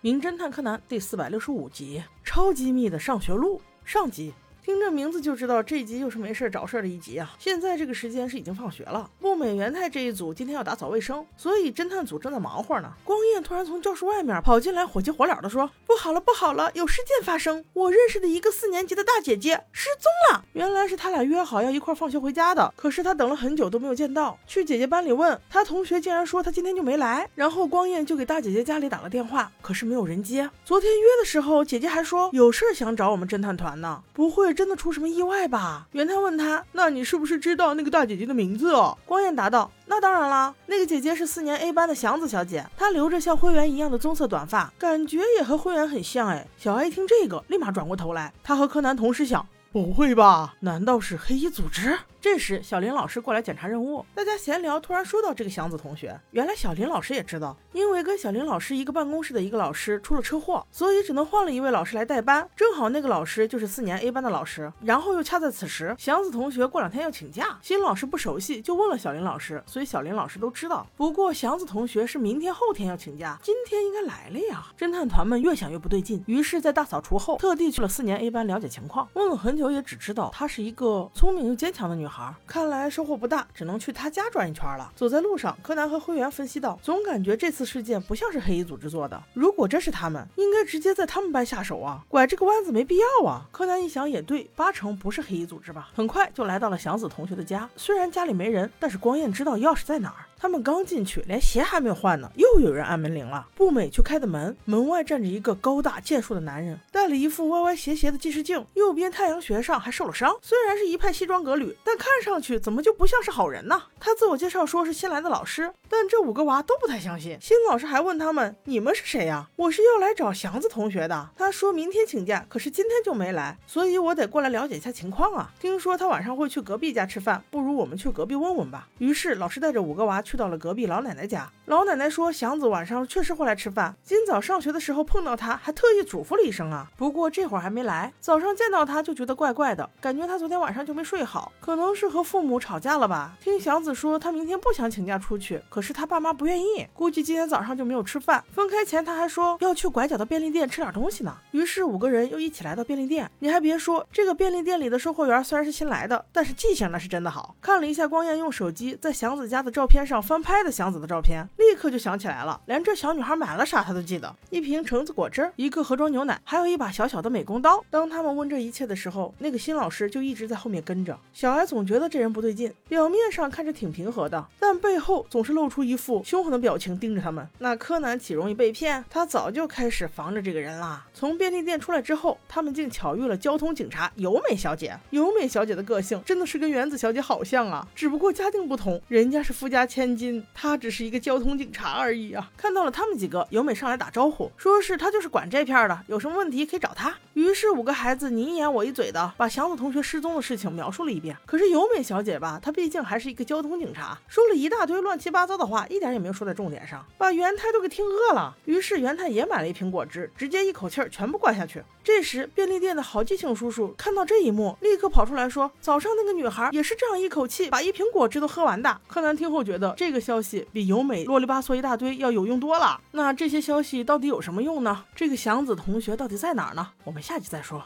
名侦探柯南第465集超机密的上学路上集。听这名字就知道这一集又是没事找事的一集啊！现在这个时间是已经放学了，木美元太这一组今天要打扫卫生，所以侦探组正在忙活呢。光彦突然从教室外面跑进来，火急火燎的说：不好了不好了，有事件发生，我认识的一个4年级的大姐姐失踪了。原来是他俩约好要一块放学回家的，可是他等了很久都没有见到，去姐姐班里问，他同学竟然说他今天就没来。然后光彦就给大姐姐家里打了电话，可是没有人接。昨天约的时候姐姐还说有事想找我们侦探团呢，不会真的出什么意外吧？元太问他，那你是不是知道那个大姐姐的名字哦？光彦答道，那当然啦，那个姐姐是4年A班的祥子小姐，她留着像灰原一样的棕色短发，感觉也和灰原很像哎。小艾一听这个，立马转过头来，她和柯南同时想，不会吧？难道是黑衣组织？这时小林老师过来检查任务，大家闲聊突然说到这个祥子同学，原来小林老师也知道，因为跟小林老师一个办公室的一个老师出了车祸，所以只能换了一位老师来代班，正好那个老师就是4年A班的老师。然后又恰在此时祥子同学过2天要请假，新老师不熟悉就问了小林老师，所以小林老师都知道，不过祥子同学是明天后天要请假，今天应该来了呀。侦探团们越想越不对劲，于是在大扫除后特地去了4年A班了解情况，问了很久也只知道她是一个聪明又坚强的女孩，看来收获不大，只能去他家转一圈了。走在路上，柯南和灰原分析到，总感觉这次事件不像是黑衣组织做的，如果真是他们，应该直接在他们班下手啊，拐这个弯子没必要啊。柯南一想也对，8成不是黑衣组织吧。很快就来到了祥子同学的家，虽然家里没人，但是光彦知道钥匙在哪儿。他们刚进去，连鞋还没有换呢，又有人按门铃了。步美去开的门，门外站着一个高大健硕的男人，戴了一副歪歪斜斜的近视镜，右边太阳穴上还受了伤。虽然是一派西装革履，但看上去怎么就不像是好人呢？他自我介绍说是新来的老师，但这5个娃都不太相信。新老师还问他们，你们是谁呀？我是要来找祥子同学的，他说明天请假，可是今天就没来，所以我得过来了解一下情况啊。听说他晚上会去隔壁家吃饭，不如我们去隔壁问问吧。于是老师带着5个娃去到了隔壁老奶奶家，老奶奶说祥子晚上确实会来吃饭，今早上学的时候碰到她，还特意嘱咐了一声啊，不过这会儿还没来。早上见到她就觉得怪怪的，感觉她昨天晚上就没睡好，可能是和父母吵架了吧。听祥子说她明天不想请假出去，可是她爸妈不愿意，估计今天早上就没有吃饭。分开前她还说要去拐角的便利店吃点东西呢。于是5个人又一起来到便利店，你还别说，这个便利店里的售货员虽然是新来的，但是记性那是真的好。看了一下光彦用手机在祥子家的照片上翻拍的祥子的照片，立刻就想起来了，连这小女孩买了啥她都记得，一瓶橙子果汁，一个盒装牛奶，还有一把小小的美工刀。当他们问这一切的时候，那个新老师就一直在后面跟着。小艾总觉得这人不对劲，表面上看着挺平和的，但背后总是露出一副凶狠的表情盯着他们。那柯南岂容易被骗，他早就开始防着这个人啦。从便利店出来之后，他们竟巧遇了交通警察由美小姐。由美小姐的个性真的是跟原子小姐好像啊，只不过家境不同，人家是富家千金，他只是一个交通警察而已啊。看到了他们几个，由美上来打招呼，说是他就是管这片的，有什么问题可以找他。于是5个孩子你一言我一嘴的把祥子同学失踪的事情描述了一遍。可是由美小姐吧，她毕竟还是一个交通警察，说了一大堆乱七八糟的话，一点也没有说在重点上，把元太都给听饿了。于是元太也买了一瓶果汁，直接一口气全部灌下去。这时便利店的好记性叔叔看到这一幕，立刻跑出来说，早上那个女孩也是这样一口气把一瓶果汁都喝完的。柯南听后觉得这个消息比由美啰里吧嗦一大堆要有用多了。那这些消息到底有什么用呢？这个祥子同学到底在哪儿呢？我们下集再说。